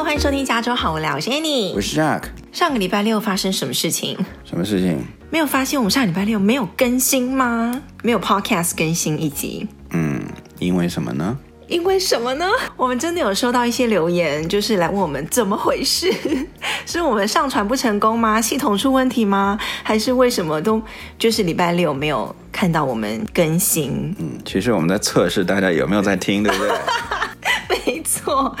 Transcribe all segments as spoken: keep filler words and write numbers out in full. Hello， 欢迎收听加州好无聊，我是 Annie， 我是 Jack。 上个礼拜六发生什么事情？什么事情？没有发现我们上个礼拜六没有更新吗？没有 podcast 更新一集。嗯，因为什么呢？因为什么呢？我们真的有收到一些留言，就是来问我们怎么回事，是我们上传不成功吗？系统出问题吗？还是为什么都就是礼拜六没有看到我们更新？嗯，其实我们在测试大家有没有在听，对不对？没错，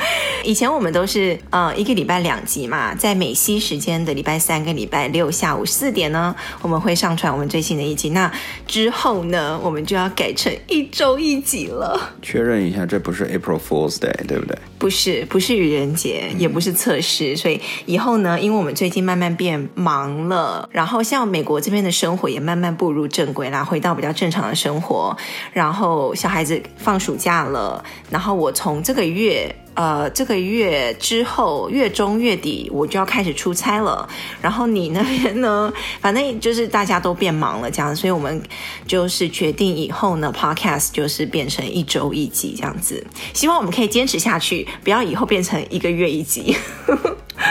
以前我们都是呃一个礼拜两集嘛，在美西时间的礼拜三跟礼拜六下午四点呢，我们会上传我们最新的一集。那之后呢，我们就要改成一周一集了。确认一下，这不是 April Fool's Day 对不对？不是，不是愚人节，也不是测试。嗯、所以以后呢，因为我们最近慢慢变忙了，然后像美国这边的生活也慢慢步入正轨啦，回到比较正常的生活。然后小孩子放暑假了，然后我从这个月呃，这个月之后月中月底我就要开始出差了，然后你那边呢，反正就是大家都变忙了这样，所以我们就是决定以后呢 podcast 就是变成一周一集这样子，希望我们可以坚持下去，不要以后变成一个月一集。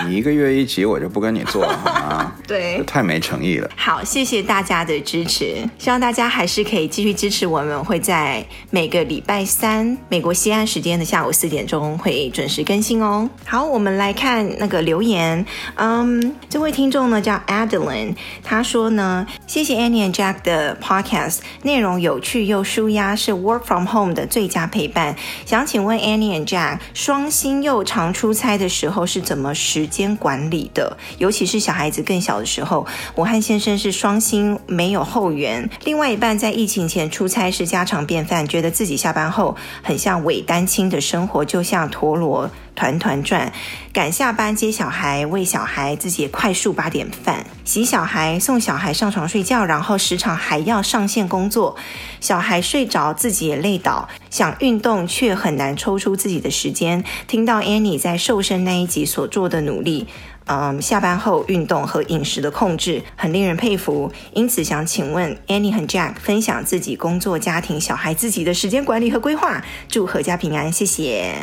你一个月一集我就不跟你做了啊。对，太没诚意了。好，谢谢大家的支持，希望大家还是可以继续支持我们，会在每个礼拜三美国西岸时间的下午四点钟会准时更新哦。好，我们来看那个留言。嗯，这位听众呢叫 Adeline， 他说呢，谢谢 Annie and Jack 的 podcast 内容有趣又舒压，是 work from home 的最佳陪伴，想请问 Annie and Jack 双薪又常出差的时候是怎么使时间管理的，尤其是小孩子更小的时候。我和先生是双薪，没有后援，另外一半在疫情前出差是家常便饭，觉得自己下班后很像伪单亲的生活，就像陀螺团团转，赶下班接小孩，喂小孩，自己也快速八点饭，洗小孩，送小孩上床睡觉，然后时常还要上线工作，小孩睡着自己也累倒，想运动却很难抽出自己的时间。听到 Annie 在瘦身那一集所做的努力，嗯，下班后运动和饮食的控制很令人佩服，因此想请问 Annie 和 Jack 分享自己工作、家庭、小孩自己的时间管理和规划，祝阖家平安，谢谢。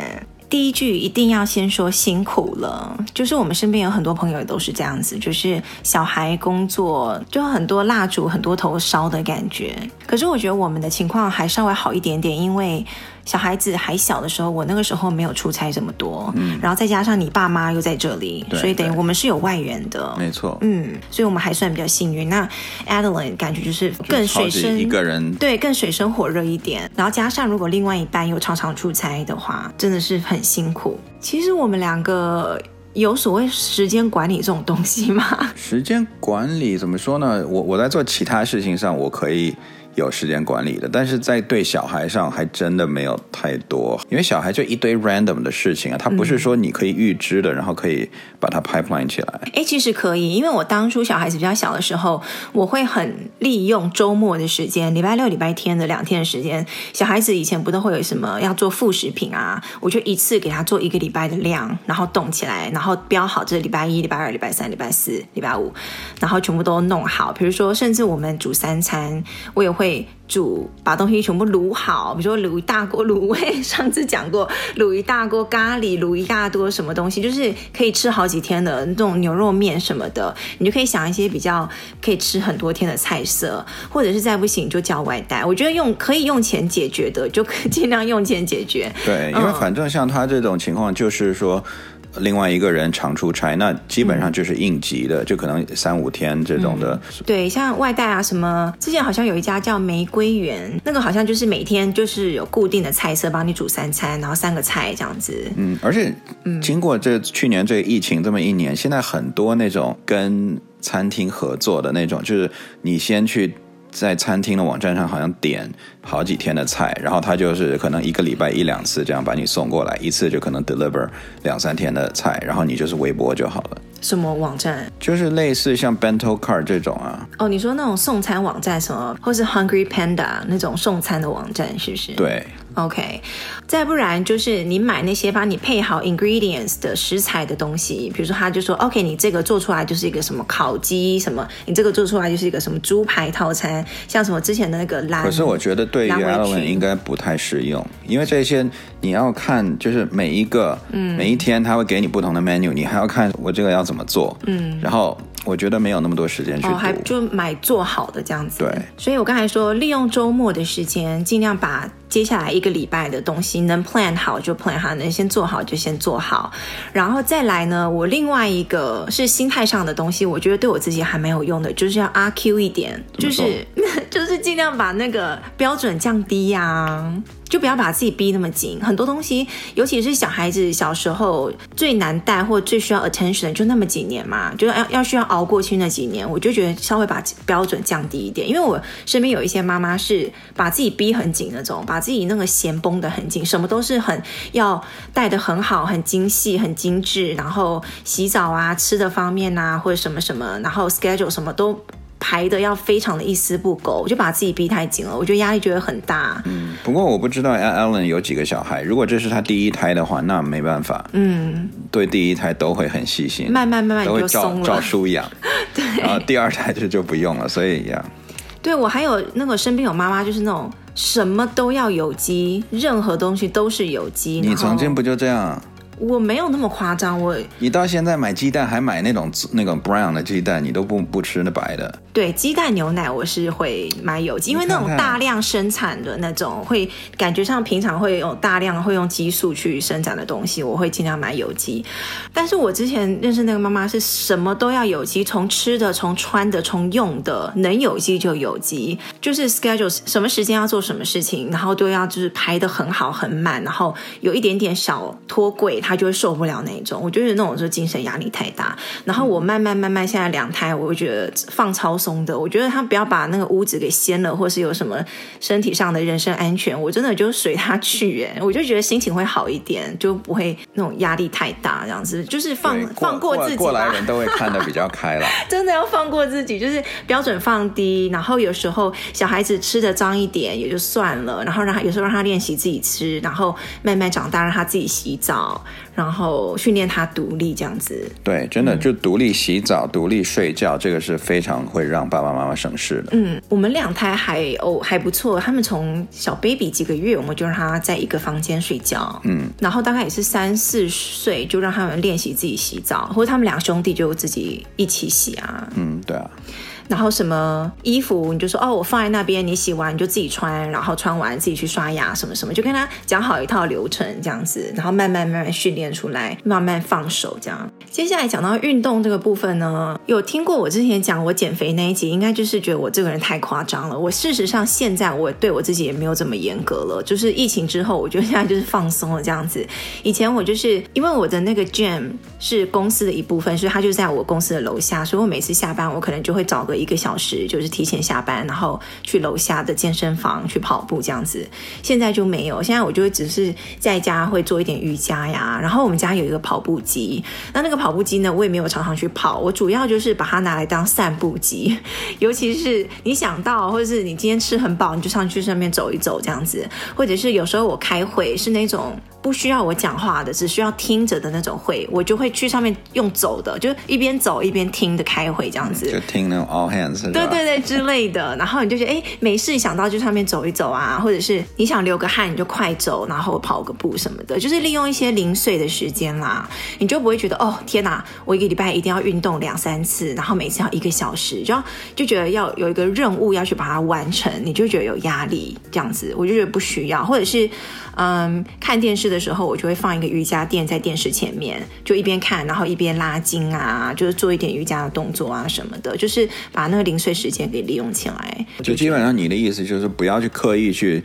第一句一定要先说辛苦了，就是我们身边有很多朋友都是这样子，就是小孩工作就很多蜡烛很多头烧的感觉。可是我觉得我们的情况还稍微好一点点，因为小孩子还小的时候，我那个时候没有出差这么多，嗯，然后再加上你爸妈又在这里，所以等于我们是有外援的，没错，嗯，所以我们还算比较幸运。那 Adeline 感觉就是更水深一个人，对，更水深火热一点，然后加上如果另外一半又常常出差的话，真的是很辛苦。其实我们两个有所谓时间管理这种东西吗？时间管理怎么说呢？我我在做其他事情上，我可以有时间管理的，但是在对小孩上还真的没有太多，因为小孩就一堆 random 的事情啊，他不是说你可以预知的，嗯，然后可以把它 pipeline 起来。诶，其实可以，因为我当初小孩子比较小的时候，我会很利用周末的时间，礼拜六礼拜天的两天的时间，小孩子以前不都会有什么要做副食品啊，我就一次给他做一个礼拜的量，然后冻起来，然后标好这礼拜一礼拜二礼拜三礼拜四礼拜五，然后全部都弄好。比如说甚至我们煮三餐，我也会煮，把东西全部卤好，比如说卤一大锅卤味，上次讲过，卤一大锅咖喱，卤一大锅什么东西，就是可以吃好几天的那种牛肉面什么的，你就可以想一些比较可以吃很多天的菜色，或者是再不行就叫外带。我觉得用可以用钱解决的就尽量用钱解决。对，因为反正像他这种情况就是说，嗯，另外一个人常出差，那基本上就是应急的，嗯，就可能三五天这种的，嗯，对，像外带啊什么，之前好像有一家叫玫瑰园，那个好像就是每天就是有固定的菜色，帮你煮三餐，然后三个菜这样子。嗯，而且经过这去年这个疫情这么一年，现在很多那种跟餐厅合作的那种，就是你先去在餐厅的网站上好像点好几天的菜，然后他就是可能一个礼拜一两次这样把你送过来，一次就可能 deliver 两三天的菜，然后你就是微波就好了。什么网站？就是类似像 Bento Cart 这种啊。哦，你说那种送餐网站什么，或是 Hungry Panda 那种送餐的网站是不是？对， OK， 再不然就是你买那些帮你配好 ingredients 的食材的东西，比如说他就说 OK， 你这个做出来就是一个什么烤鸡什么，你这个做出来就是一个什么猪排套餐，像什么之前的那个蓝。可是我觉得对于 Alan 应该不太适用，因为这些你要看就是每一个、嗯、每一天他会给你不同的 menu， 你还要看我这个要怎么做，嗯，然后我觉得没有那么多时间去读、哦、还就买做好的这样子。对，所以我刚才说利用周末的时间尽量把接下来一个礼拜的东西能 plan 好就 plan 好，能先做好就先做好。然后再来呢，我另外一个是心态上的东西，我觉得对我自己还没有用的，就是要阿 Q 一点，就是就是尽量把那个标准降低啊，就不要把自己逼那么紧。很多东西尤其是小孩子小时候最难带或最需要 attention 就那么几年嘛，就要要需要熬过去那几年，我就觉得稍微把标准降低一点。因为我身边有一些妈妈是把自己逼很紧那种，把自己那个弦绷得很紧，什么都是很要带得很好，很精细很精致，然后洗澡啊吃的方面啊或者什么什么，然后 schedule 什么都排的要非常的一丝不苟，我就把自己逼太紧了，我觉得压力觉得很大。嗯，不过我不知道 Alan 有几个小孩，如果这是他第一胎的话，那没办法。嗯，对第一胎都会很细心，慢慢慢慢你就松了，都会照书养。对，然后第二胎就就不用了，所以呀。对，我还有那个身边有妈妈就是那种什么都要有机，任何东西都是有机。你曾经不就这样？我没有那么夸张，我你到现在买鸡蛋还买那种那种 brown 的鸡蛋，你都不不吃那白的。对，鸡蛋牛奶我是会买有机，因为那种大量生产的那种会感觉上平常会有大量会用激素去生产的东西，我会尽量买有机。但是我之前认识那个妈妈是什么都要有机，从吃的从穿的从用的，能有机就有机，就是 schedule 什么时间要做什么事情，然后都要就是排得很好很满，然后有一点点小脱轨他就会受不了那种。我觉得那种就是精神压力太大。然后我慢慢慢慢现在两胎我会觉得放超松的，我觉得他不要把那个屋子给掀了，或是有什么身体上的人身安全，我真的就随他去耶，我就觉得心情会好一点，就不会那种压力太大这样子，就是放过放过自己吧。 过, 过来人都会看得比较开了真的要放过自己，就是标准放低，然后有时候小孩子吃的脏一点也就算了，然后让他有时候让他练习自己吃，然后慢慢长大让他自己洗澡，然后训练他独立这样子。对，真的就独立洗澡、嗯、独立睡觉，这个是非常会让爸爸妈妈省事的。嗯，我们两胎还、哦、还不错，他们从小 baby 几个月我们就让他在一个房间睡觉，嗯，然后大概也是三四岁就让他们练习自己洗澡，或者他们两兄弟就自己一起洗啊。嗯，对啊。然后什么衣服你就说哦，我放在那边，你洗完你就自己穿，然后穿完自己去刷牙什么什么，就跟他讲好一套流程这样子，然后慢慢慢慢训练出来，慢慢放手这样。接下来讲到运动这个部分呢，有听过我之前讲我减肥那一集，应该就是觉得我这个人太夸张了。我事实上现在我对我自己也没有这么严格了，就是疫情之后我觉得现在就是放松了这样子。以前我就是因为我的那个 gym 是公司的一部分，所以它就在我公司的楼下，所以我每次下班我可能就会找个一个小时，就是提前下班然后去楼下的健身房去跑步这样子。现在就没有，现在我就只是在家会做一点瑜伽呀，然后我们家有一个跑步机，那那个跑步机呢我也没有常常去跑，我主要就是把它拿来当散步机，尤其是你想到或者是你今天吃很饱你就上去上面走一走这样子，或者是有时候我开会是那种不需要我讲话的，只需要听着的那种会，我就会去上面用走的，就一边走一边听的开会这样子，就听那种 all hands 对对对之类的。然后你就觉得哎，没事想到就上面走一走啊，或者是你想流个汗你就快走，然后跑个步什么的，就是利用一些零碎的时间啦，你就不会觉得哦天哪，我一个礼拜一定要运动两三次，然后每次要一个小时，就要就觉得要有一个任务要去把它完成，你就觉得有压力这样子，我就觉得不需要。或者是嗯，看电视的时候我就会放一个瑜伽垫在电视前面，就一边看然后一边拉筋啊，就是做一点瑜伽的动作啊什么的，就是把那个零碎时间给利用起来。就基本上你的意思就是不要去刻意去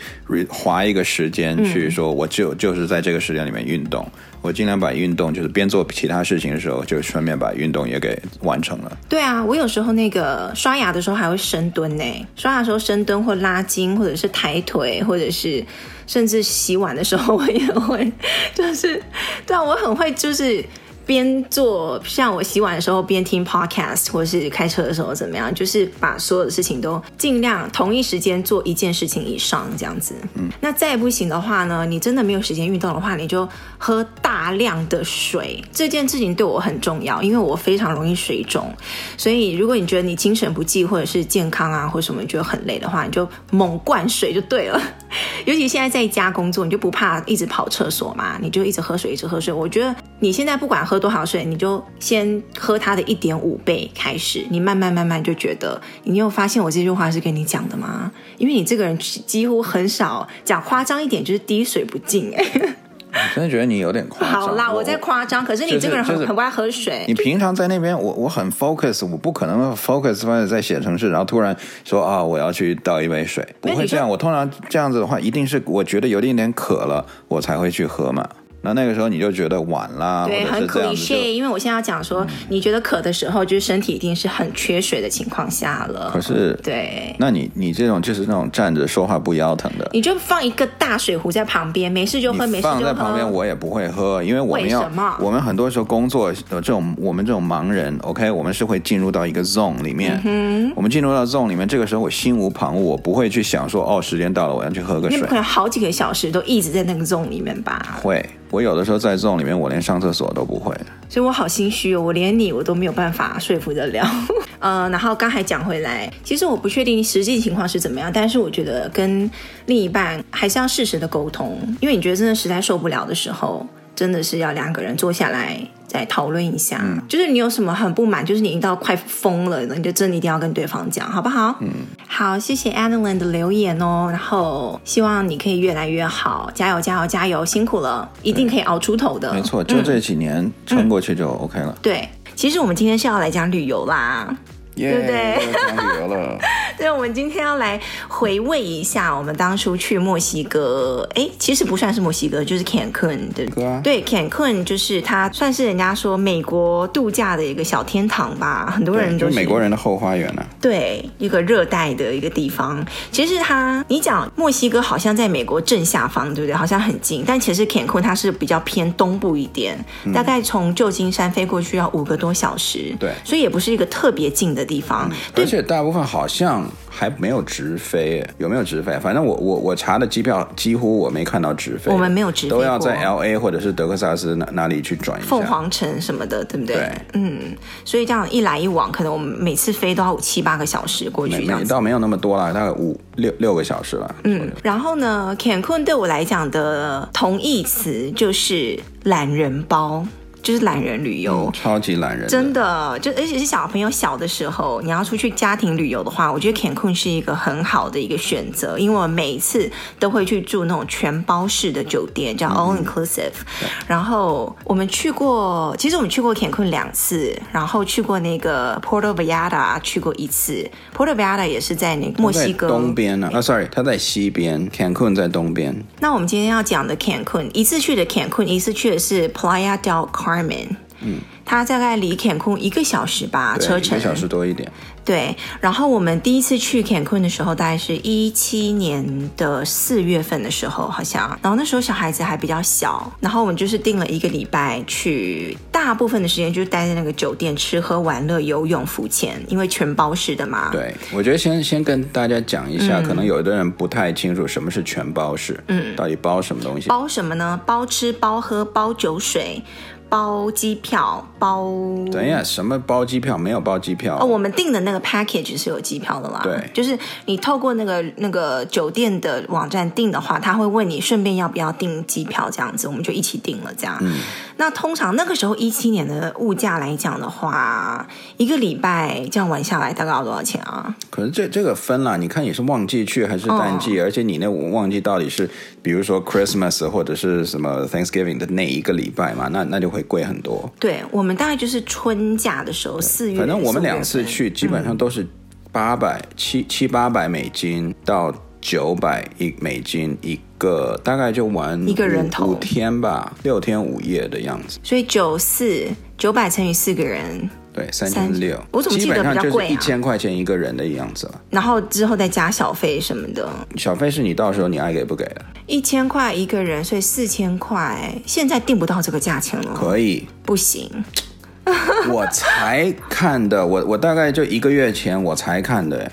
划一个时间去说我就、嗯、就是在这个时间里面运动，我尽量把运动就是边做其他事情的时候就顺便把运动也给完成了。对啊，我有时候那个刷牙的时候还会深蹲耶，刷牙的时候深蹲或拉筋或者是抬腿，或者是甚至洗碗的时候我也会，就是对啊，我很会就是边做像我洗碗的时候边听 podcast 或是开车的时候怎么样，就是把所有的事情都尽量同一时间做一件事情以上这样子、嗯、那再不行的话呢，你真的没有时间运动的话，你就喝大量的水，这件事情对我很重要，因为我非常容易水肿，所以如果你觉得你精神不济或者是健康啊或什么你觉得很累的话，你就猛灌水就对了尤其现在在家工作，你就不怕一直跑厕所嘛，你就一直喝水一直喝水。我觉得你现在不管喝多少水，你就先喝它的 一点五 倍开始，你慢慢慢慢就觉得，你有发现我这句话是跟你讲的吗？因为你这个人几乎很少讲，夸张一点就是滴水不进、欸、我真的觉得你有点夸张。好啦， 我, 我在夸张，可是你这个人 很,、就是就是、很不爱喝水。你平常在那边 我, 我很 focus， 我不可能 focus 在写程式然后突然说啊，我要去倒一杯水，不会这样。我通常这样子的话一定是我觉得有点点渴了我才会去喝嘛，那那个时候你就觉得晚啦，对，很 cliché， 因为我现在要讲说、嗯、你觉得渴的时候就是身体一定是很缺水的情况下了，可是对，那你你这种就是那种站着说话不腰疼的，你就放一个大水壶在旁边，没事就喝，没事就喝，放在旁边我也不会喝，因为我们要为什么我们很多时候工作这种我们这种盲人 OK， 我们是会进入到一个 zone 里面、嗯、我们进入到 zone 里面，这个时候我心无旁骛，我不会去想说哦时间到了我要去喝个水，你可能好几个小时都一直在那个 zone 里面吧，会，我有的时候在这种里面我连上厕所都不会，所以我好心虚哦，我连你我都没有办法说服得了呃，然后刚才讲回来，其实我不确定实际情况是怎么样，但是我觉得跟另一半还是要适时的沟通，因为你觉得真的实在受不了的时候，真的是要两个人坐下来再讨论一下、嗯、就是你有什么很不满，就是你已经到快疯了，你就真的一定要跟对方讲，好不好？嗯，好，谢谢 Adeline 的留言哦，然后希望你可以越来越好，加油加油加油，辛苦了，一定可以熬出头的，没错，就这几年、嗯、撑过去就 OK 了、嗯、对，其实我们今天是要来讲旅游啦，Yeah, 对不对？讲旅游了。对，我们今天要来回味一下我们当初去墨西哥，哎，其实不算是墨西哥，就是 Cancun， 对不对？啊、对 ，Cancun 就是它算是人家说美国度假的一个小天堂吧，很多人就是、就是、美国人的后花园啊。对，一个热带的一个地方。其实它，你讲墨西哥好像在美国正下方，对不对？好像很近，但其实 Cancun 它是比较偏东部一点，嗯、大概从旧金山飞过去要五个多小时，对，所以也不是一个特别近的地方、嗯、而且大部分好像还没有直飞，有没有直飞？反正我我我查的机票几乎我没看到直飞，我们没有直飞，都要在 L A 或者是德克萨斯 哪, 哪里去转一下，凤凰城什么的，对不 对, 对？嗯，所以这样一来一往，可能我们每次飞都要七八个小时过去，没没倒没有那么多了，大概五六六个小时了。嗯，然后呢 ，Cancun 对我来讲的同义词就是懒人包。就是懒人旅游、嗯、超级懒人的，真的，就而且是小朋友小的时候你要出去家庭旅游的话，我觉得 Cancun 是一个很好的一个选择，因为我每一次都会去住那种全包式的酒店叫 All Inclusive、嗯、然后我们去过，其实我们去过 Cancun 两次，然后去过那个 Puerto Vallarta 去过一次， Puerto Vallarta 也是在那个墨西哥东边啊、oh, sorry 它在西边， Cancun 在东边。那我们今天要讲的 Cancun， 一次去的 Cancun， 一次去的是 Playa del Carmen，嗯，它大概离 Cancun 一个小时吧，车程一个小时多一点。对，然后我们第一次去 Cancun 的时候大概是十七年的四月份的时候好像，然后那时候小孩子还比较小，然后我们就是订了一个礼拜去，大部分的时间就待在那个酒店吃喝玩乐游泳浮潜，因为全包式的嘛。对，我觉得先先跟大家讲一下、嗯、可能有的人不太清楚什么是全包式、嗯、到底包什么东西。包什么呢？包吃包喝包酒水包机票，包等一下什么包机票？没有包机票、哦、我们订的那个 package 是有机票的啦。对，就是你透过那个那个酒店的网站订的话，他会问你顺便要不要订机票这样子，我们就一起订了这样、嗯、那通常那个时候十七年的物价来讲的话，一个礼拜这样玩下来大概要多少钱啊？可是这这个分啦，你看你是旺季去还是淡季、哦、而且你那旺季到底是比如说 Christmas 或者是什么 Thanksgiving 的那一个礼拜嘛，那那就会贵很多。对，我们大概就是春假的时候，四月，反正我们两次去基本上都是八百、嗯、七七八百美金到九百美金一个，大概就玩一个人头五天吧，六天五夜的样子。所以九四九百乘以四个人。对，三千六，我怎么记得比较贵啊？基本上就是一千块钱一个人的样子了，然后之后再加小费什么的。小费是你到时候你爱给不给的？一千块一个人，所以四千块，现在订不到这个价钱了。可以？不行。我才看的，我我大概就一个月前我才看的。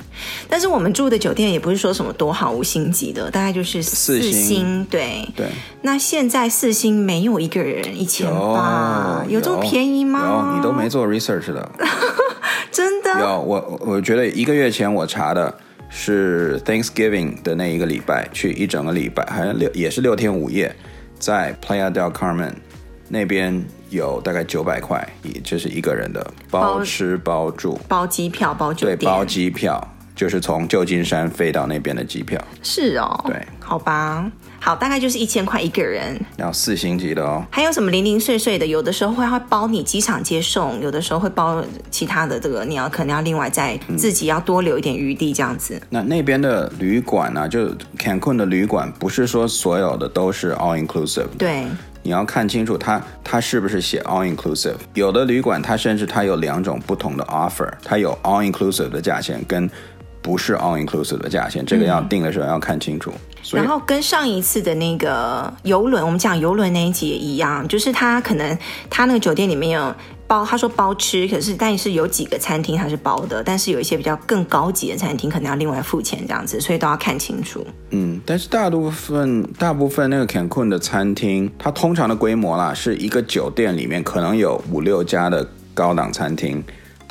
但是我们住的酒店也不是说什么多好五星级的，大概就是四星。四星对对。那现在四星没有一个人一千八，有这么便宜吗？有，你都没做 research 的。真的？有，我我觉得一个月前我查的。是 Thanksgiving 的那一个礼拜，去一整个礼拜，好像六也是六天五夜，在 Playa del Carmen 那边有大概九百块，这是一个人的，包吃包住，包机票包酒店，对，包机票就是从旧金山飞到那边的机票。是哦，对，好吧，好，大概就是一千块一个人，然后四星级的哦，还有什么零零碎碎的，有的时候 会, 会包你机场接送，有的时候会包其他的，这个你要可能要另外再自己要多留一点余地这样子。嗯、那那边的旅馆啊，就 Cancun 的旅馆，不是说所有的都是 all inclusive， 对，你要看清楚它它是不是写 all inclusive。有的旅馆它甚至它有两种不同的 offer， 它有 all inclusive 的价钱跟不是 all inclusive 的价钱，这个要定的时候要看清楚。嗯、然后跟上一次的那个邮轮，我们讲邮轮那一集也一样，就是他可能他那个酒店里面有包，他说包吃，可是但是有几个餐厅他是包的，但是有一些比较更高级的餐厅可能要另外付钱这样子，所以都要看清楚。嗯，但是大部分大部分那个 Cancun 的餐厅，它通常的规模啦，是一个酒店里面可能有五六家的高档餐厅。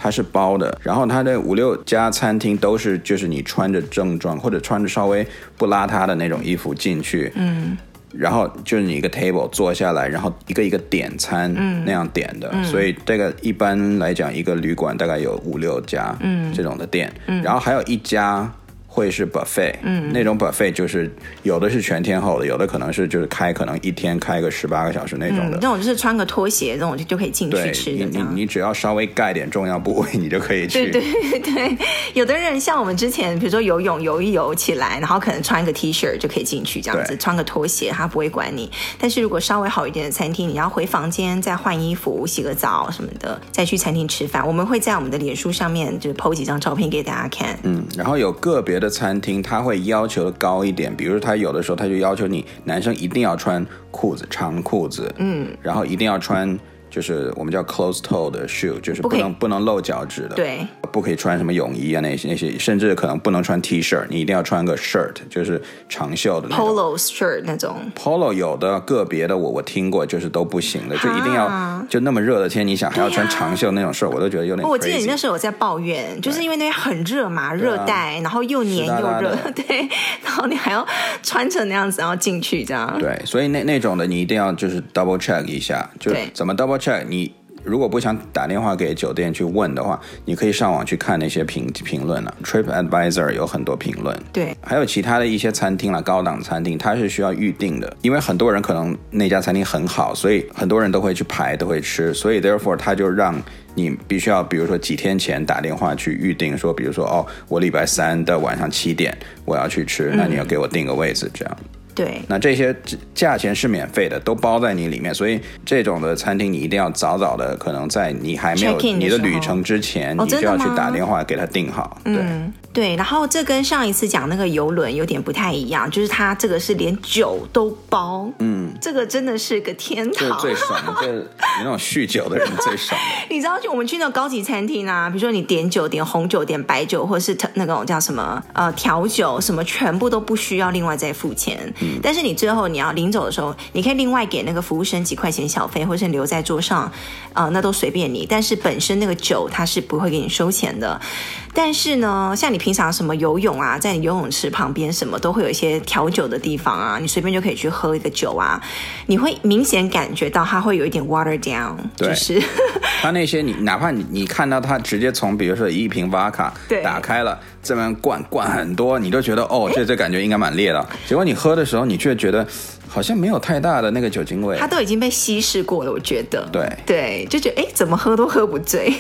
它是包的，然后它的五六家餐厅都是就是你穿着正装或者穿着稍微不邋遢的那种衣服进去，嗯，然后就是你一个 table 坐下来，然后一个一个点餐，嗯，那样点的，嗯，所以这个一般来讲一个旅馆大概有五六家，嗯，这种的店，嗯，然后还有一家会是 buffet，嗯，那种 buffet 就是有的是全天候的，有的可能是就是开可能一天开个十八个小时那种的。嗯，那种就是穿个拖鞋，那种就可以进去吃的。你你只要稍微盖点重要部位，你就可以去。对对对，有的人像我们之前，比如说游泳游一游起来，然后可能穿个 T 恤就可以进去，这样子穿个拖鞋他不会管你。但是如果稍微好一点的餐厅，你要回房间再换衣服、洗个澡什么的，再去餐厅吃饭。我们会在我们的脸书上面就是 po 几张照片给大家看。嗯，然后有个别。的餐厅他会要求的高一点，比如他有的时候他就要求你男生一定要穿裤子长裤子，嗯，然后一定要穿就是我们叫 closed toe 的 shoe， 就是不能 不, 不能露脚趾的，对，不可以穿什么泳衣啊那些那些，甚至可能不能穿 T 恤，你一定要穿个 shirt， 就是长袖的那种 polo shirt 那种 polo， 有的个别的我我听过就是都不行的，就一定要就那么热的天你想还要穿长袖那种事儿，我都觉得有点 crazy。 我记得你那时候有在抱怨，就是因为那边很热嘛，热带，啊，然后又黏又热，对，然后你还要穿成那样子然后进去这样，对，所以那那种的你一定要就是 double check 一下，就怎么 double check你如果不想打电话给酒店去问的话，你可以上网去看那些 评, 评论了，啊。TripAdvisor 有很多评论，对，还有其他的一些餐厅了，啊，高档餐厅它是需要预定的，因为很多人可能那家餐厅很好，所以很多人都会去排都会吃，所以 therefore 它就让你必须要比如说几天前打电话去预定，说比如说哦，我礼拜三的晚上七点我要去吃，嗯，那你要给我定个位置这样。对，那这些价钱是免费的，都包在你里面，所以这种的餐厅你一定要早早的，可能在你还没有你的旅程之前，哦，你就要去打电话给他订好。对，嗯，对，然后这跟上一次讲那个邮轮有点不太一样，就是它这个是连酒都包，嗯，这个真的是个天堂，就是最爽的，就是那种酗酒的人最爽的。你知道，就我们去那种高级餐厅啊，比如说你点酒，点红酒，点白酒，或是那种叫什么呃调酒什么，全部都不需要另外再付钱。嗯，但是你最后你要临走的时候，你可以另外给那个服务生几块钱小费，或是留在桌上，呃，那都随便你。但是本身那个酒它是不会给你收钱的。但是呢，像你平常什么游泳啊，在你游泳池旁边什么都会有一些调酒的地方啊，你随便就可以去喝一个酒啊，你会明显感觉到它会有一点 water down， 就是它那些你哪怕 你, 你看到它直接从比如说一瓶 vodka 打开了，这边灌灌很多，你都觉得哦，这这感觉应该蛮烈的，结果你喝的时候你却觉得好像没有太大的那个酒精味，它都已经被稀释过了，我觉得，对对，就觉得哎，怎么喝都喝不醉。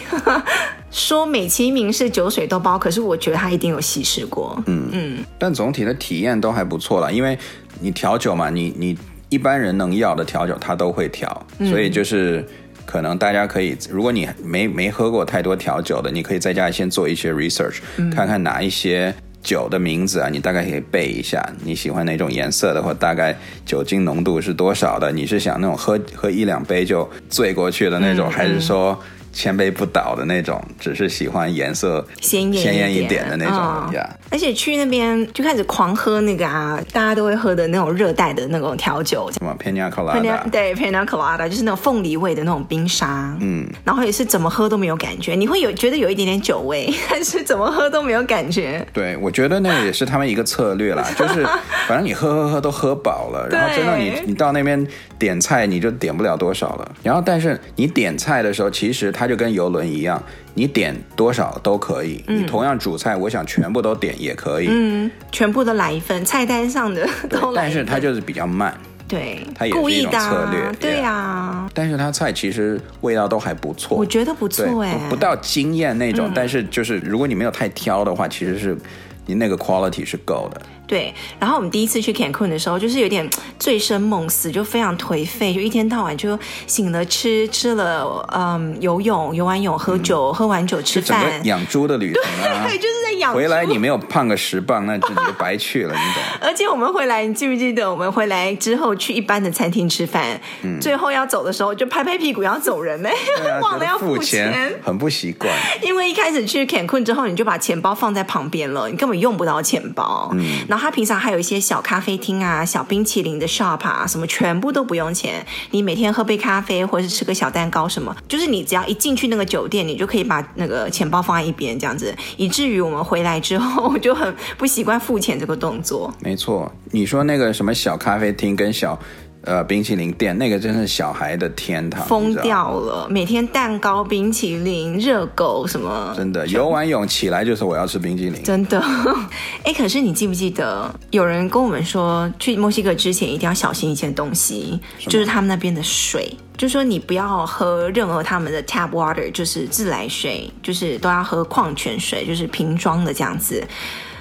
说美其名是酒水都包，可是我觉得它一定有稀释过，嗯嗯，但总体的体验都还不错啦，因为你调酒嘛，你你一般人能要的调酒它都会调，嗯，所以就是可能大家可以，如果你 没, 没喝过太多调酒的，你可以在家先做一些 research，嗯，看看哪一些酒的名字啊，你大概可以背一下，你喜欢哪种颜色的，或大概酒精浓度是多少的，你是想那种喝喝一两杯就醉过去的那种，嗯嗯，还是说千杯不倒的那种，只是喜欢颜色鲜艳一点的那种人家、哦、而且去那边就开始狂喝那个啊，大家都会喝的那种热带的那种调酒，什么 Pina Colada， 对 Pina Colada， 就是那种凤梨味的那种冰沙，嗯，然后也是怎么喝都没有感觉，你会有觉得有一点点酒味，但是怎么喝都没有感觉。对，我觉得那也是他们一个策略啦就是反正你喝喝喝都喝饱了，然后真的 你, 你到那边点菜你就点不了多少了，然后但是你点菜的时候其实它就跟游轮一样，你点多少都可以、嗯、你同样主菜我想全部都点也可以，嗯，全部都来一份，菜单上的都来一份，但是它就是比较慢，对，它也是一种策略、啊、对啊，但是它菜其实味道都还不错，我觉得不错耶，不到惊艳那种、嗯、但是就是如果你没有太挑的话，其实是你那个 quality 是够的。对，然后我们第一次去 Cancun 的时候就是有点醉生梦死，就非常颓废，就一天到晚就醒了吃吃了、嗯、游泳游完泳喝酒、嗯、喝完酒吃饭，整个养猪的旅程啊，对，就是在养猪，回来你没有胖个十磅那就白去了你懂。而且我们回来，你记不记得我们回来之后去一般的餐厅吃饭、嗯、最后要走的时候就拍拍屁股要走人了、欸啊、忘了要付 钱, 付钱很不习惯，因为一开始去 Cancun 之后你就把钱包放在旁边了，你根本用不到钱包，嗯，然后他平常还有一些小咖啡厅啊，小冰淇淋的 shop 啊，什么全部都不用钱，你每天喝杯咖啡或者是吃个小蛋糕什么，就是你只要一进去那个酒店你就可以把那个钱包放在一边这样子，以至于我们回来之后就很不习惯付钱这个动作。没错，你说那个什么小咖啡厅跟小呃，冰淇淋店那个真是小孩的天堂，疯掉了，每天蛋糕冰淇淋热狗什么，真的游完泳起来就是我要吃冰淇淋，真的。哎，可是你记不记得有人跟我们说去墨西哥之前一定要小心一件东西，就是他们那边的水，就说你不要喝任何他们的 tap water， 就是自来水，就是都要喝矿泉水，就是瓶装的这样子。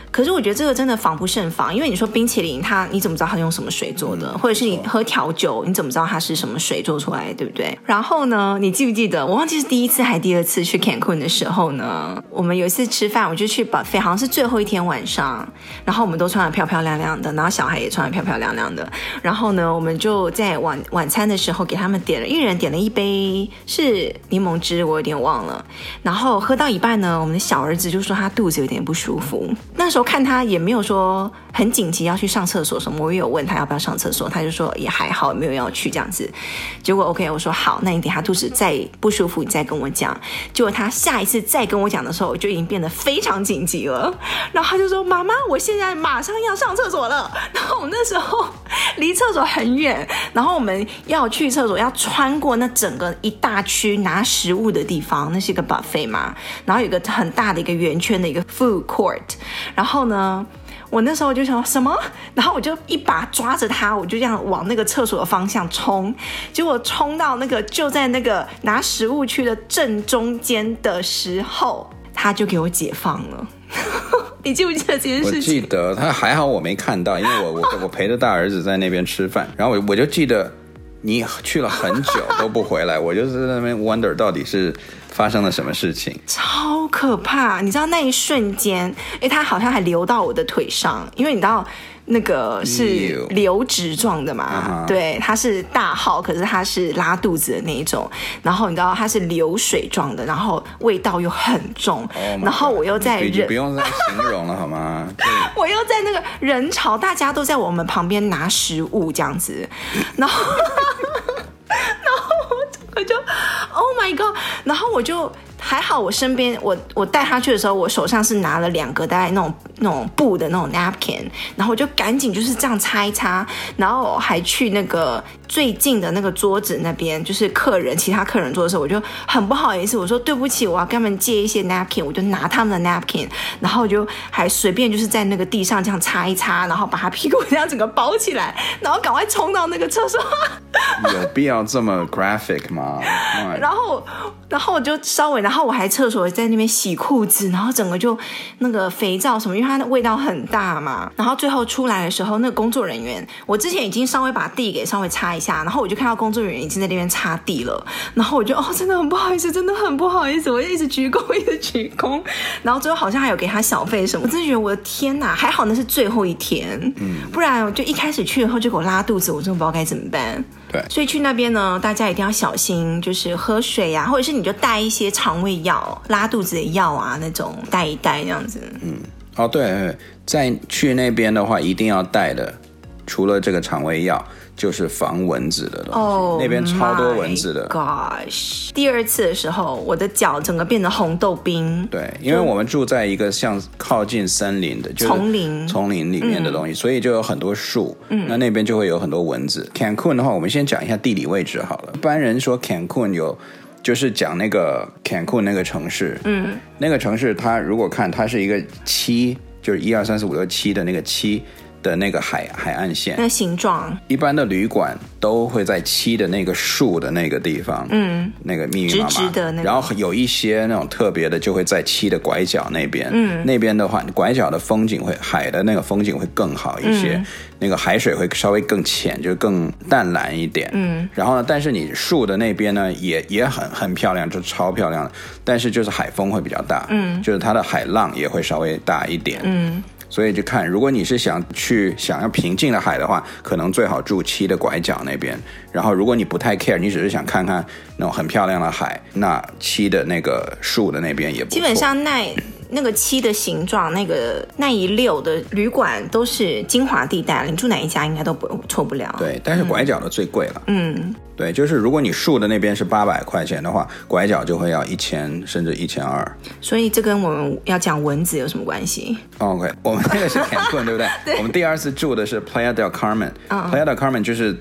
可是我觉得这个真的防不胜防，因为你说冰淇淋它你怎么知道它用什么水做的、嗯、或者是你喝调酒你怎么知道它是什么水做出来，对不对？然后呢，你记不记得我忘记是第一次还第二次去 Cancun 的时候呢，我们有一次吃饭我就去 buffet， 好像是最后一天晚上，然后我们都穿得漂漂亮亮的，然后小孩也穿得漂漂亮亮的，然后呢我们就在 晚, 晚餐的时候给他们点了一人点了一杯是柠檬汁我有点忘了，然后喝到一半呢我们的小儿子就说他肚子有点不舒服，那时候我看他也没有说很紧急要去上厕所什么，我也有问他要不要上厕所，他就说也还好没有要去这样子，结果 OK 我说好，那你等他肚子再不舒服你再跟我讲，结果他下一次再跟我讲的时候我就已经变得非常紧急了，然后他就说妈妈我现在马上要上厕所了，然后我们那时候离厕所很远，然后我们要去厕所要穿过那整个一大区拿食物的地方，那是一个 buffet 嘛，然后有一个很大的一个圆圈的一个 food court， 然后然后呢我那时候就想什么，然后我就一把抓着他，我就这样往那个厕所的方向冲，结果冲到那个就在那个拿食物区的正中间的时候他就给我解放了。你记不记得这件事情？我记得，他还好我没看到，因为我 我, 我陪着大儿子在那边吃饭，然后 我, 我就记得你去了很久都不回来，我就是在那边 wonder 到底是发生了什么事情，超可怕。你知道那一瞬间它好像还流到我的腿上，因为你知道那个是流质状的嘛、uh-huh. 对，它是大号可是它是拉肚子的那一种，然后你知道它是流水状的，然后味道又很重、oh、然后我又在人 你, 你不用再形容了好吗？我又在那个人潮，大家都在我们旁边拿食物这样子，然后然后我就 Oh my god， 然后我就还好我身边我我带他去的时候我手上是拿了两个大概那种那种布的那种 napkin， 然后我就赶紧就是这样擦一擦，然后还去那个最近的那个桌子那边，就是客人其他客人坐的时候我就很不好意思，我说对不起我要跟他们借一些 napkin， 我就拿他们的 napkin， 然后我就还随便就是在那个地上这样擦一擦，然后把他屁股这样整个包起来，然后赶快冲到那个厕所有必要这么 graphic 吗？然后然后我就稍微，然后我还厕所在那边洗裤子，然后整个就那个肥皂什么，因为它的味道很大嘛。然后最后出来的时候，那个工作人员，我之前已经稍微把地给稍微擦一下，然后我就看到工作人员已经在那边擦地了，然后我就哦，真的很不好意思，真的很不好意思，我就一直鞠躬一直鞠躬，然后最后好像还有给他小费什么，我真的觉得我的天哪，还好那是最后一天，嗯，不然我就一开始去以后就给我拉肚子，我真的不知道该怎么办。对，所以去那边呢，大家一定要小心，就是喝水啊，或者是你就带一些肠胃药、拉肚子的药啊，那种带一带这样子。嗯，哦 对, 对，在去那边的话，一定要带的，除了这个肠胃药，就是防蚊子的东西。哦，那边超多蚊子的。Gosh， 第二次的时候，我的脚整个变成红豆冰。对，因为我们住在一个像靠近森林的，就是丛林，丛林里面的东西，嗯，所以就有很多树。嗯，那那边就会有很多蚊子。Cancun 的话，我们先讲一下地理位置好了。一般人说 Cancun 有，就是讲那个 Cancun 那个城市。嗯，那个城市它如果看它是一个七，就是一二三四五六七的那个七。的那个 海, 海岸线那形状，一般的旅馆都会在七的那个树的那个地方，嗯，那个密密麻麻直直的，那个，然后有一些那种特别的就会在七的拐角那边，嗯，那边的话拐角的风景会，海的那个风景会更好一些，嗯，那个海水会稍微更浅，就更淡蓝一点，嗯，然后呢，但是你树的那边呢也也很很漂亮，就超漂亮的，但是就是海风会比较大，嗯，就是它的海浪也会稍微大一点，嗯，所以就看，如果你是想去想要平静的海的话，可能最好住七的拐角那边。然后如果你不太 care， 你只是想看看那种很漂亮的海，那七的那个树的那边也不错。基本上那那个七的形状，那个那一溜的旅馆都是精华地带，你住哪一家应该都不错不了。对，但是拐角的最贵了。嗯，对，就是如果你树的那边是八百块钱的话，拐角就会要一千甚至一千二。所以这跟我们要讲蚊子有什么关系 ？OK， 我们那个是 Cancun 对不对？对。我们第二次住的是 Playa del Carmen，嗯。Playa del Carmen 就是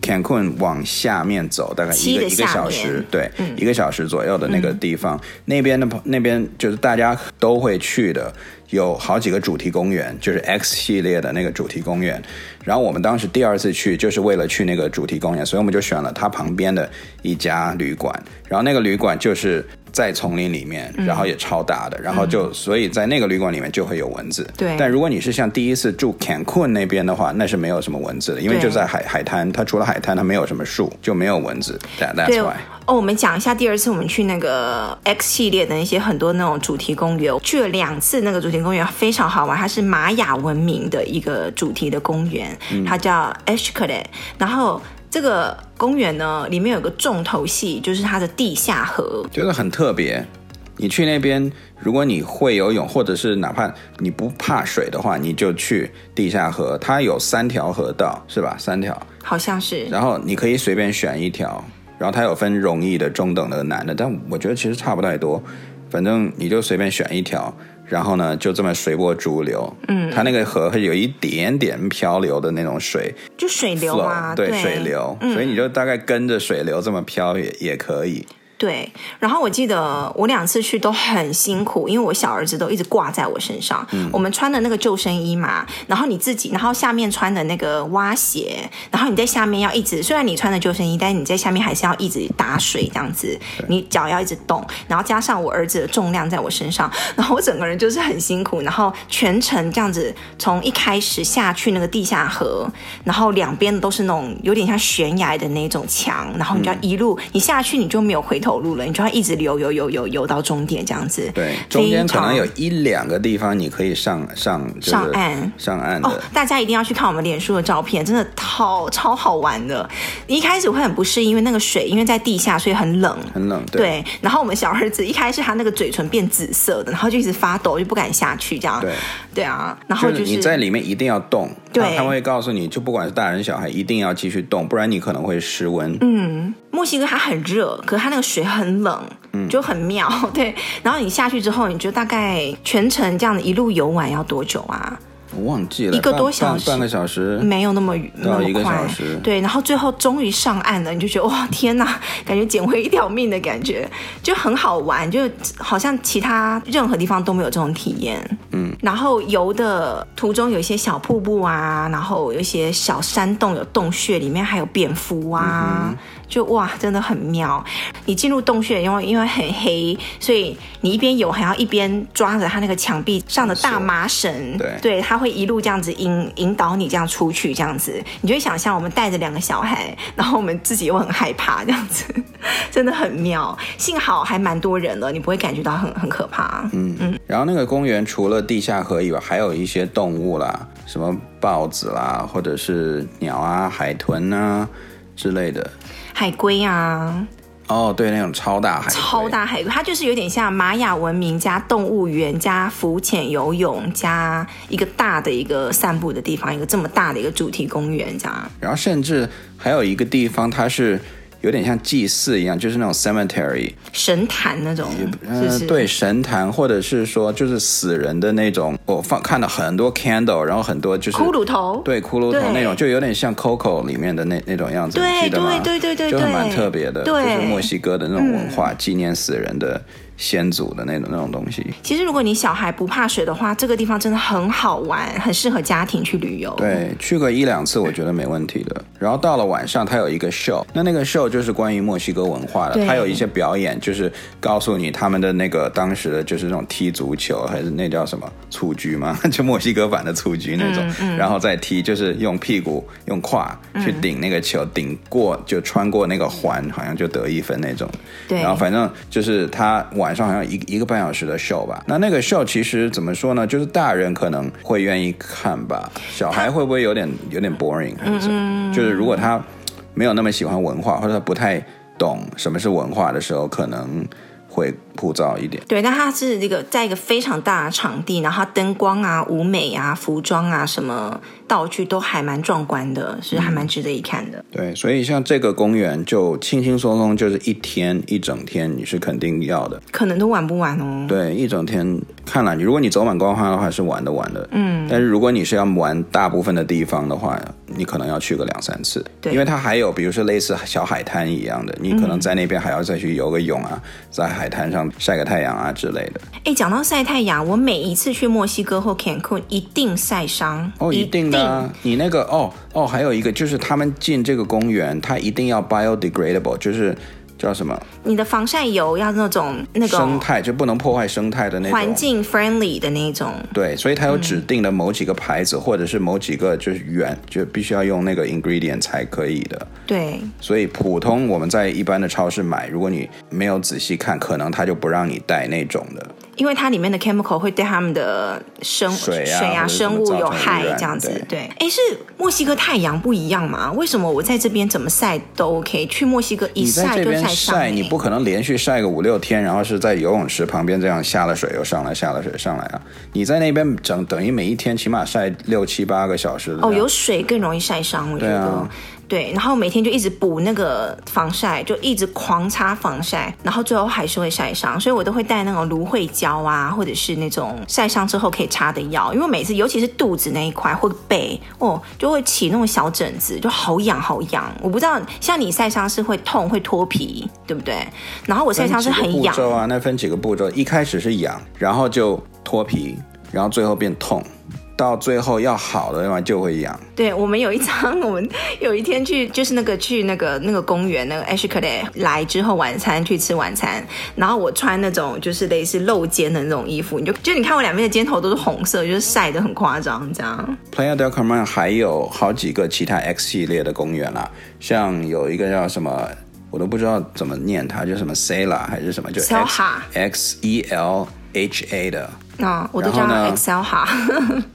Cancun 往下面走大概一个一个小时，对，嗯，一个小时左右的那个地方。嗯，那边的那边就是大家都会去的。有好几个主题公园，就是 X 系列的那个主题公园，然后我们当时第二次去就是为了去那个主题公园，所以我们就选了它旁边的一家旅馆，然后那个旅馆就是在丛林里面，然后也超大的，嗯，然后就所以在那个旅馆里面就会有蚊子，对，但如果你是像第一次住 Cancun 那边的话，那是没有什么蚊子的，因为就在 海, 海滩，它除了海滩它没有什么树，就没有蚊子。 That, That's why。哦，我们讲一下第二次我们去那个 X 系列的那些很多那种主题公园，去了两次那个主题公园非常好玩，它是玛雅文明的一个主题的公园，嗯，它叫 Xcaret， 然后这个公园呢里面有个重头戏，就是它的地下河，就是很特别，你去那边如果你会游泳或者是哪怕你不怕水的话，你就去地下河，它有三条河道是吧，三条好像是，然后你可以随便选一条，然后它有分容易的、中等的、难的，但我觉得其实差不太多，反正你就随便选一条，然后呢就这么随波逐流，嗯，它那个河有一点点漂流的那种水，就水流啊，flow, 对, 对水流，嗯，所以你就大概跟着水流这么飘 也, 也可以。对，然后我记得我两次去都很辛苦，因为我小儿子都一直挂在我身上，嗯，我们穿的那个救生衣嘛，然后你自己，然后下面穿的那个蛙鞋，然后你在下面要一直，虽然你穿的救生衣，但是你在下面还是要一直打水这样子，你脚要一直动，然后加上我儿子的重量在我身上，然后我整个人就是很辛苦，然后全程这样子从一开始下去那个地下河，然后两边都是那种有点像悬崖的那种墙，然后你就要一路，嗯，你下去你就没有回头路了，你就要一直游游游游游到终点这样子。对，中间可能有一两个地方你可以上上、就是、上岸上岸的，哦，大家一定要去看我们脸书的照片，真的超超好玩的。一开始我会很不适应，因为那个水因为在地下，所以很冷很冷， 对, 对然后我们小儿子一开始他那个嘴唇变紫色的，然后就一直发抖，就不敢下去这样。对对啊，然后就是、就是、你在里面一定要动，对，他会告诉你，就不管是大人小孩一定要继续动，不然你可能会失温。嗯，墨西哥它很热，可是它那个水很冷，嗯，就很妙。对，然后你下去之后，你就大概全程这样一路游玩要多久啊？我忘记了，一个多小时，半个小时，没有那么到一个小时，对。然后最后终于上岸了，你就觉得哇天哪，感觉捡回一条命的感觉，就很好玩，就好像其他任何地方都没有这种体验。嗯，然后游的途中有一些小瀑布啊，然后有一些小山洞，有洞穴，里面还有蝙蝠啊。嗯，就哇真的很妙。你进入洞穴因为因为很黑，所以你一边游还要一边抓着它那个墙壁上的大麻绳，对对，它会一路这样子引引导你这样出去，这样子你就会想象我们带着两个小孩，然后我们自己又很害怕这样子，真的很妙。幸好还蛮多人的，你不会感觉到很很可怕。嗯嗯。然后那个公园除了地下河以外还有一些动物啦，什么豹子啦，或者是鸟啊，海豚啊之类的，海龟啊，哦对，那种超大海龟，超大海龟，它就是有点像玛雅文明加动物园加浮潜游泳加一个大的一个散步的地方，一个这么大的一个主题公园这样。然后甚至还有一个地方它是有点像祭祀一样，就是那种 cemetery 神坛那种、呃、是是对，神坛，或者是说就是死人的那种。我放看了很多 candle， 然后很多就是骷髅头，对，骷髅头那种，就有点像 Coco 里面的 那, 那种样子，对，你记得吗？对对对对对，就蛮特别的，就是墨西哥的那种文化、嗯、纪念死人的先祖的那种那种东西。其实如果你小孩不怕水的话，这个地方真的很好玩，很适合家庭去旅游。对，去个一两次我觉得没问题的。然后到了晚上它有一个 show， 那那个 show 就是关于墨西哥文化的，它有一些表演，就是告诉你他们的那个当时的就是那种踢足球，还是那叫什么蹴鞠吗？就墨西哥版的蹴鞠那种、嗯嗯、然后再踢，就是用屁股用胯去顶那个球、嗯、顶过就穿过那个环好像就得一分那种。对，然后反正就是它晚晚上好像一一个半小时的 show 吧。那那个 show 其实怎么说呢，就是大人可能会愿意看吧，小孩会不会有点有点 boring， 嗯嗯，就是如果他没有那么喜欢文化，或者他不太懂什么是文化的时候，可能会枯燥一点。对，但它是一个在一个非常大的场地，然后灯光啊、舞美啊、服装啊、什么道具都还蛮壮观的，是还蛮值得一看的、嗯、对。所以像这个公园就轻轻松松就是一天一整天你是肯定要的，可能都玩不完哦。对，一整天看了，如果你走满观光的话是玩的玩的，嗯，但是如果你是要玩大部分的地方的话，你可能要去个两三次。对，因为它还有比如说类似小海滩一样的，你可能在那边还要再去游个泳啊、嗯、在海滩上晒个太阳啊之类的。哎，讲到晒太阳，我每一次去墨西哥或 Cancun 一定晒伤。哦，一定的、啊、一定。你那个哦哦，还有一个就是他们进这个公园，它一定要 biodegradable， 就是叫什么？你的防晒油要那种那种生态，就不能破坏生态的那种环境 friendly 的那种。对，所以它有指定的某几个牌子、嗯、或者是某几个就是原就必须要用那个 ingredient 才可以的。对，所以普通我们在一般的超市买，如果你没有仔细看，可能它就不让你带那种的，因为它里面的 chemical 会对他们的生水 啊, 水啊生物有害这样子。对，哎，是墨西哥太阳不一样吗？为什么我在这边怎么晒都 OK， 去墨西哥一晒就晒伤？你在这边晒你不可能连续晒个五六天，然后是在游泳池旁边这样下了水又上来下了水上来啊。你在那边整等于每一天起码晒六七八个小时的哦，有水更容易晒伤我觉得。对啊，对，然后每天就一直补那个防晒，就一直狂擦防晒，然后最后还是会晒伤，所以我都会带那种芦荟胶啊，或者是那种晒伤之后可以擦的药，因为每次尤其是肚子那一块或背哦，就会起那种小疹子，就好痒好痒。我不知道像你晒伤是会痛会脱皮对不对？然后我晒伤是很痒啊，那分几个步骤，一开始是痒，然后就脱皮，然后最后变痛，到最后要好的话就会痒。对，我们有一张，我们有一天去就是那个去那个那个公园那个 Xcaret 来之后晚餐去吃晚餐，然后我穿那种就是类似露肩的那种衣服，你就就你看我两边的肩头都是红色，就是晒得很夸张这样。 Playa del Carmen 还有好几个其他 X 系列的公园啦、啊，像有一个叫什么我都不知道怎么念它，就什么 Xel-Há 还是什么，就 X E L H A 的哦、我都叫 Xel-Há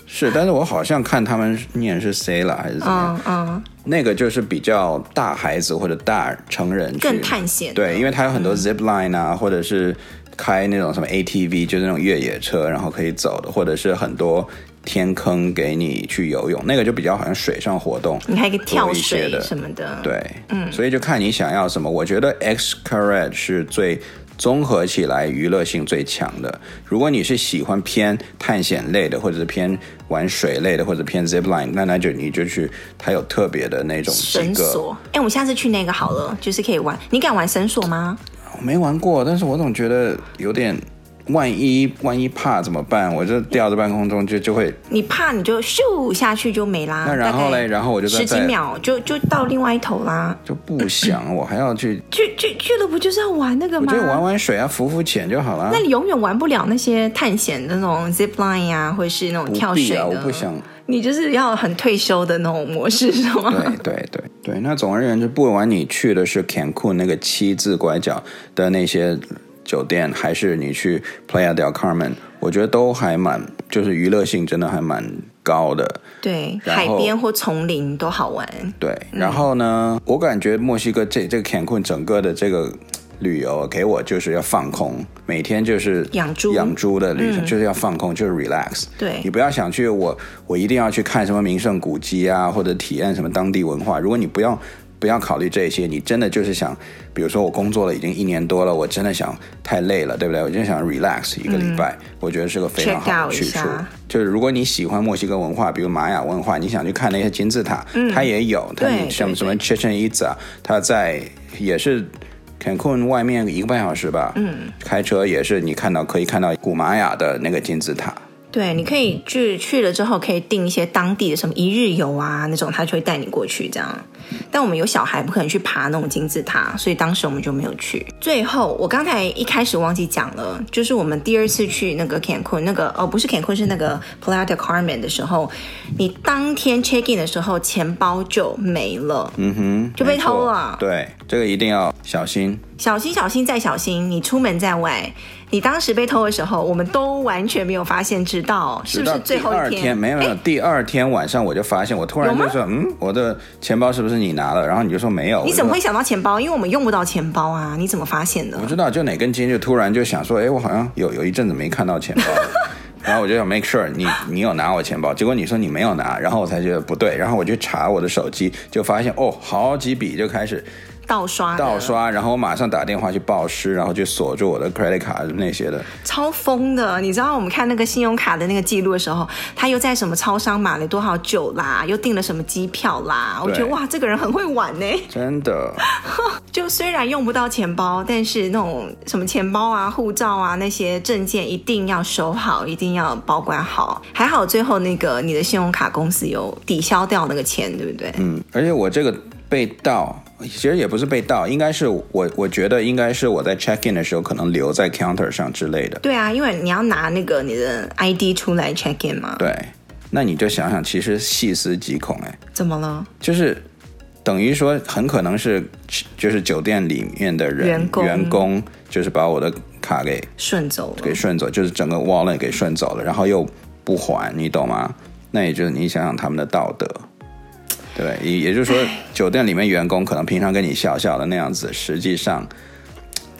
是，但是我好像看他们念是 Xel-Há 还是怎么样、嗯嗯、那个就是比较大孩子或者大成人更探险。对，因为它有很多 zipline 啊、嗯、或者是开那种什么 A T V 就是那种越野车然后可以走的，或者是很多天坑给你去游泳，那个就比较好像水上活动，你还可以跳水什么的。对、嗯、所以就看你想要什么。我觉得 Xcaret 是最综合起来娱乐性最强的。如果你是喜欢偏探险类的，或者是偏玩水类的，或者偏 zipline， 那那就你就去，它有特别的那种绳索。哎、欸，我们下次去那个好了，就是可以玩。你敢玩绳索吗？我没玩过，但是我总觉得有点。万一万一怕怎么办？我就掉在半空中就就会。你怕你就咻下去就没啦。那然后嘞，然后我就十几秒就就到另外一头啦。就不想我还要去。去去俱乐部就是要玩那个吗？我就玩玩水啊，浮浮潜就好了。那你永远玩不了那些探险的那种 zipline 啊，或者是那种跳水的。不必啊，我不想。你就是要很退休的那种模式是吗？对对对对。那总而言之，不管你去的是 Cancun 那个七字拐角的那些。酒店还是你去 Playa del Carmen， 我觉得都还蛮，就是娱乐性真的还蛮高的。对，海边或丛林都好玩。对，然后呢，嗯、我感觉墨西哥这这个 Cancun 整个的这个旅游给我就是要放空，每天就是养猪养猪的旅程、嗯，就是要放空，就是 relax。对，你不要想去我我一定要去看什么名胜古迹啊，或者体验什么当地文化。如果你不要。不要考虑这些，你真的就是想，比如说我工作了已经一年多了，我真的想太累了，对不对？我真的想 relax 一个礼拜、嗯、我觉得是个非常好的去处。就是如果你喜欢墨西哥文化，比如玛雅文化，你想去看那些金字塔、嗯、它也有，它像什么 Chichen Itza， 它在也是 Cancun 外面一个半小时吧、嗯、开车也是你看到可以看到古玛雅的那个金字塔。对，你可以去去了之后可以订一些当地的什么一日游啊那种，他就会带你过去这样。但我们有小孩不可能去爬那种金字塔，所以当时我们就没有去。最后我刚才一开始忘记讲了，就是我们第二次去那个 Cancun 那个哦不是 Cancun 是那个 Playa del Carmen 的时候，你当天 check in 的时候钱包就没了，嗯哼，就被偷了。对，这个一定要小心，小心小心再小心，你出门在外。你当时被偷的时候我们都完全没有发现，直到是不是最后一 天, 天没有没有、欸、第二天晚上我就发现，我突然就说嗯，我的钱包是不是你拿了，然后你就说没有。你怎么会想到钱包？因为我们用不到钱包啊，你怎么发现的？我知道，就哪根筋就突然就想说哎，我好像有有一阵子没看到钱包然后我就想 make sure 你你有拿我钱包，结果你说你没有拿，然后我才觉得不对，然后我就查我的手机就发现哦好几笔就开始盗刷盗刷，然后我马上打电话去报失，然后就锁住我的 credit 卡那些的，超疯的。你知道我们看那个信用卡的那个记录的时候，他又在什么超商买了多少酒啦，又订了什么机票啦，我觉得哇这个人很会玩呢、欸，真的就虽然用不到钱包，但是那种什么钱包啊护照啊那些证件一定要收好，一定要保管好。还好最后那个你的信用卡公司有抵消掉那个钱，对不对？嗯，而且我这个被盗其实也不是被盗，应该是我我觉得应该是我在 check in 的时候可能留在 counter 上之类的。对啊，因为你要拿那个你的 I D 出来 check in 嘛。对，那你就想想，其实细思极恐哎。怎么了？就是等于说很可能是就是酒店里面的人员工, 员工就是把我的卡给顺走了，给顺走，就是整个 wallet 给顺走了，然后又不还，你懂吗？那也就是你想想他们的道德。对，也就是说酒店里面员工可能平常跟你笑笑的那样子，实际上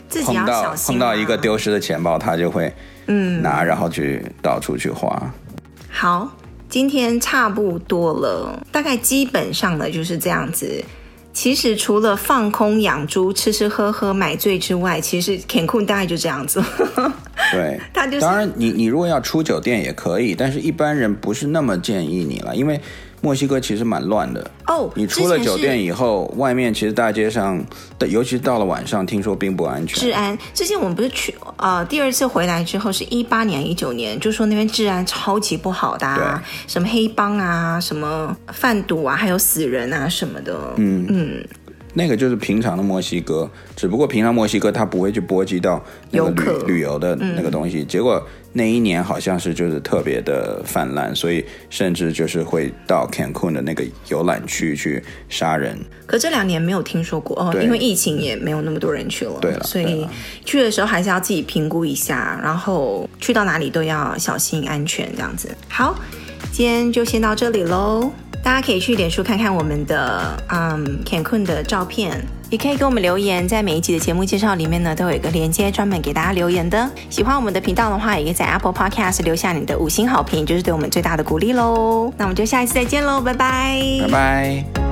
自己要小心、啊、碰到一个丢失的钱包他就会拿、嗯、然后去到处去花。好，今天差不多了，大概基本上的就是这样子。其实除了放空养猪吃吃喝喝买醉之外，其实 Cancun 大概就这样子对，他就是、当然 你, 你如果要出酒店也可以，但是一般人不是那么建议你了，因为墨西哥其实蛮乱的哦。你出了酒店以后，外面其实大街上，尤其到了晚上，听说并不安全。治安，之前我们不是去呃第二次回来之后是一八年一九年，就说那边治安超级不好的、啊，什么黑帮啊，什么贩毒啊，还有死人啊什么的。嗯嗯，那个就是平常的墨西哥，只不过平常墨西哥它不会去波及到那个 旅, 旅游的那个东西、嗯，结果。那一年好像是就是特别的泛滥，所以甚至就是会到 Cancun 的那个游览区去杀人。可这两年没有听说过哦，因为疫情也没有那么多人去了。对了，所以去的时候还是要自己评估一下，然后去到哪里都要小心安全这样子。好，今天就先到这里喽。大家可以去脸书看看我们的嗯 Cancun 的照片。也可以给我们留言，在每一集的节目介绍里面呢，都有一个连接专门给大家留言的。喜欢我们的频道的话，也可以在 Apple Podcast 留下你的五星好评，就是对我们最大的鼓励喽。那我们就下一次再见喽，拜拜，拜拜。